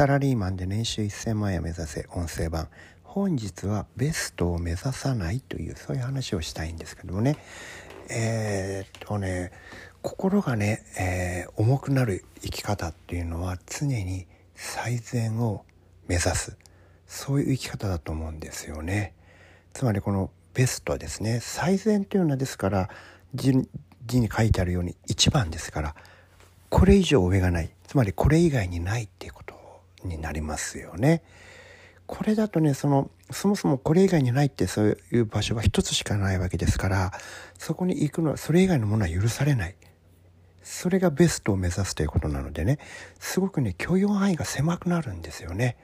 サラリーマンで年収1000万円を目指せ音声版。本日はベストを目指さないというそういう話をしたいんですけどもね。心がね、重くなる生き方っていうのは常に最善を目指す、そういう生き方だと思うんですよね。つまりこのベストですね、最善というのはですから 字に書いてあるように一番ですから、これ以上上がない、つまりこれ以外にないっていうことになりますよね。これだとね、そもそもこれ以外にないってそういう場所は一つしかないわけですから、そこに行くのはそれ以外のものは許されない、それがベストを目指すということなのでね、すごくね許容範囲が狭くなるんですよね。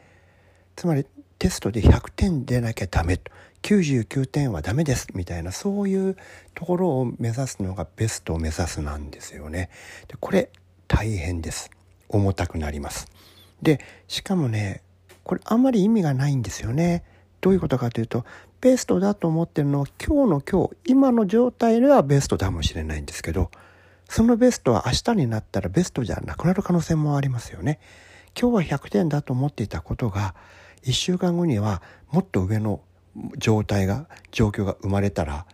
つまりテストで100点出なきゃダメと、99点はダメですみたいな、そういうところを目指すのがベストを目指すなんですよね。でこれ大変です。重たくなります。でしかもね、これあんまり意味がないんですよね。どういうことかというと、ベストだと思ってるのは今の状態ではベストかもしれないんですけど、そのベストは明日になったらベストじゃなくなる可能性もありますよね。今日は100点だと思っていたことが1週間後にはもっと上の状況が生まれたら、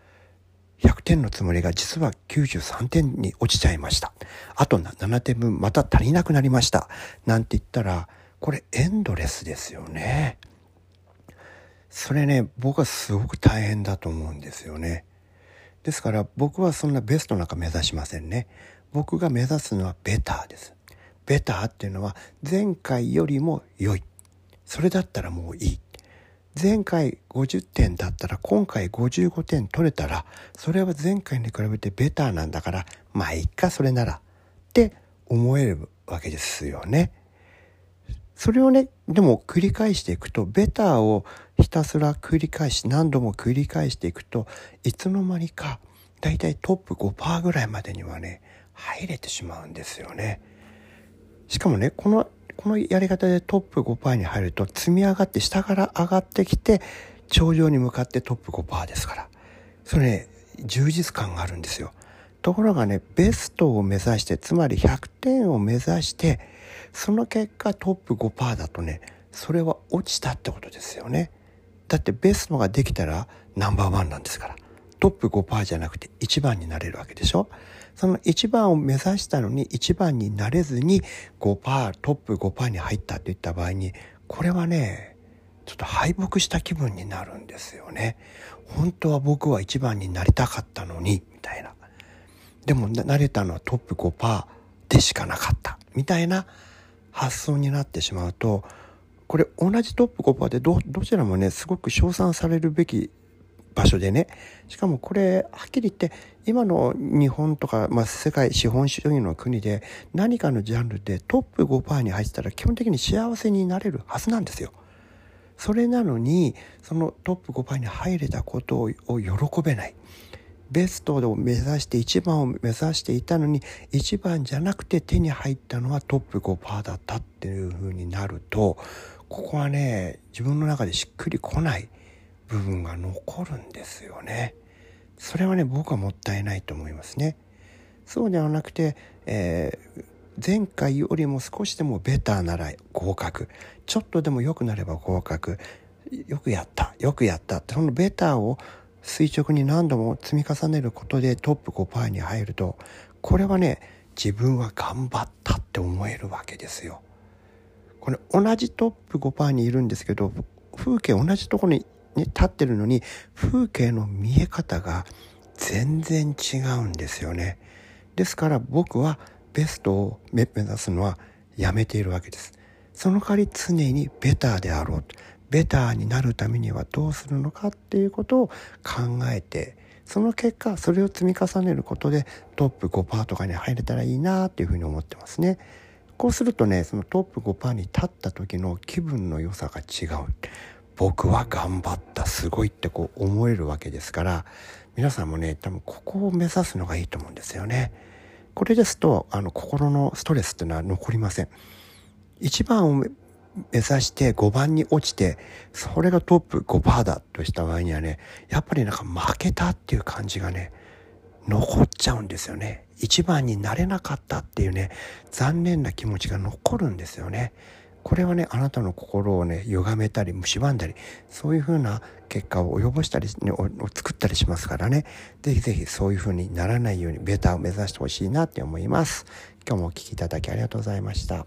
100点のつもりが実は93点に落ちちゃいました、あと7点分また足りなくなりましたなんて言ったら、これエンドレスですよね。それね、僕はすごく大変だと思うんですよね。ですから僕はそんなベストなんか目指しませんね。僕が目指すのはベターです。ベターっていうのは前回よりも良い、それだったらもういい、前回50点だったら今回55点取れたら、それは前回に比べてベターなんだから、まあいっかそれならって思えるわけですよね。それをね、でも繰り返していくと、ベターをひたすら何度も繰り返していくと、いつの間にかだいたいトップ 5% ぐらいまでにはね入れてしまうんですよね。しかもね、このやり方でトップ 5% に入ると積み上がって下から上がってきて頂上に向かってトップ 5% ですから、それね充実感があるんですよ。ところがね、ベストを目指して、つまり100点を目指してその結果トップ 5% だとね、それは落ちたってことですよね。だってベストができたらナンバーワンなんですから、トップ 5% じゃなくて1番になれるわけでしょ。その1番を目指したのに1番になれずに 5%、トップ 5% に入ったといった場合に、これはねちょっと敗北した気分になるんですよね。本当は僕は1番になりたかったのにみたいな、でもなれたのはトップ 5% でしかなかったみたいな発想になってしまうと、これ同じトップ 5% で どちらもねすごく称賛されるべき場所でね、しかもこれはっきり言って今の日本とか、世界資本主義の国で何かのジャンルでトップ 5% に入ってたら基本的に幸せになれるはずなんですよ。それなのにそのトップ 5% に入れたことを喜べない、ベストを目指して1番を目指していたのに1番じゃなくて手に入ったのはトップ 5% だったっていう風になると、ここはね自分の中でしっくりこない部分が残るんですよね。それはね僕はもったいないと思いますね。そうではなくて、前回よりも少しでもベターなら合格、ちょっとでも良くなれば合格、よくやったって、そのベターを垂直に何度も積み重ねることでトップ 5% に入ると、これはね自分は頑張ったって思えるわけですよ。これ同じトップ 5% にいるんですけど、風景同じところに立ってるのに風景の見え方が全然違うんですよね。ですから僕はベストを目指すのはやめているわけです。その代わり常にベターであろうと、ベターになるためにはどうするのかっていうことを考えて、その結果それを積み重ねることでトップ 5% とかに入れたらいいなっていうふうに思ってますね。こうするとね、そのトップ 5% に立った時の気分の良さが違う、僕は頑張ったすごいってこう思えるわけですから、皆さんもね多分ここを目指すのがいいと思うんですよね。これですと心のストレスっていうのは残りません。1番を目指して5番に落ちて、それがトップ 5% だとした場合にはね、やっぱりなんか負けたっていう感じがね残っちゃうんですよね。1番になれなかったっていうね残念な気持ちが残るんですよね。これはね、あなたの心をね、歪めたり蝕んだり、そういうふうな結果を及ぼしたり、作ったりしますからね、ぜひぜひそういうふうにならないようにベターを目指してほしいなって思います。今日もお聞きいただきありがとうございました。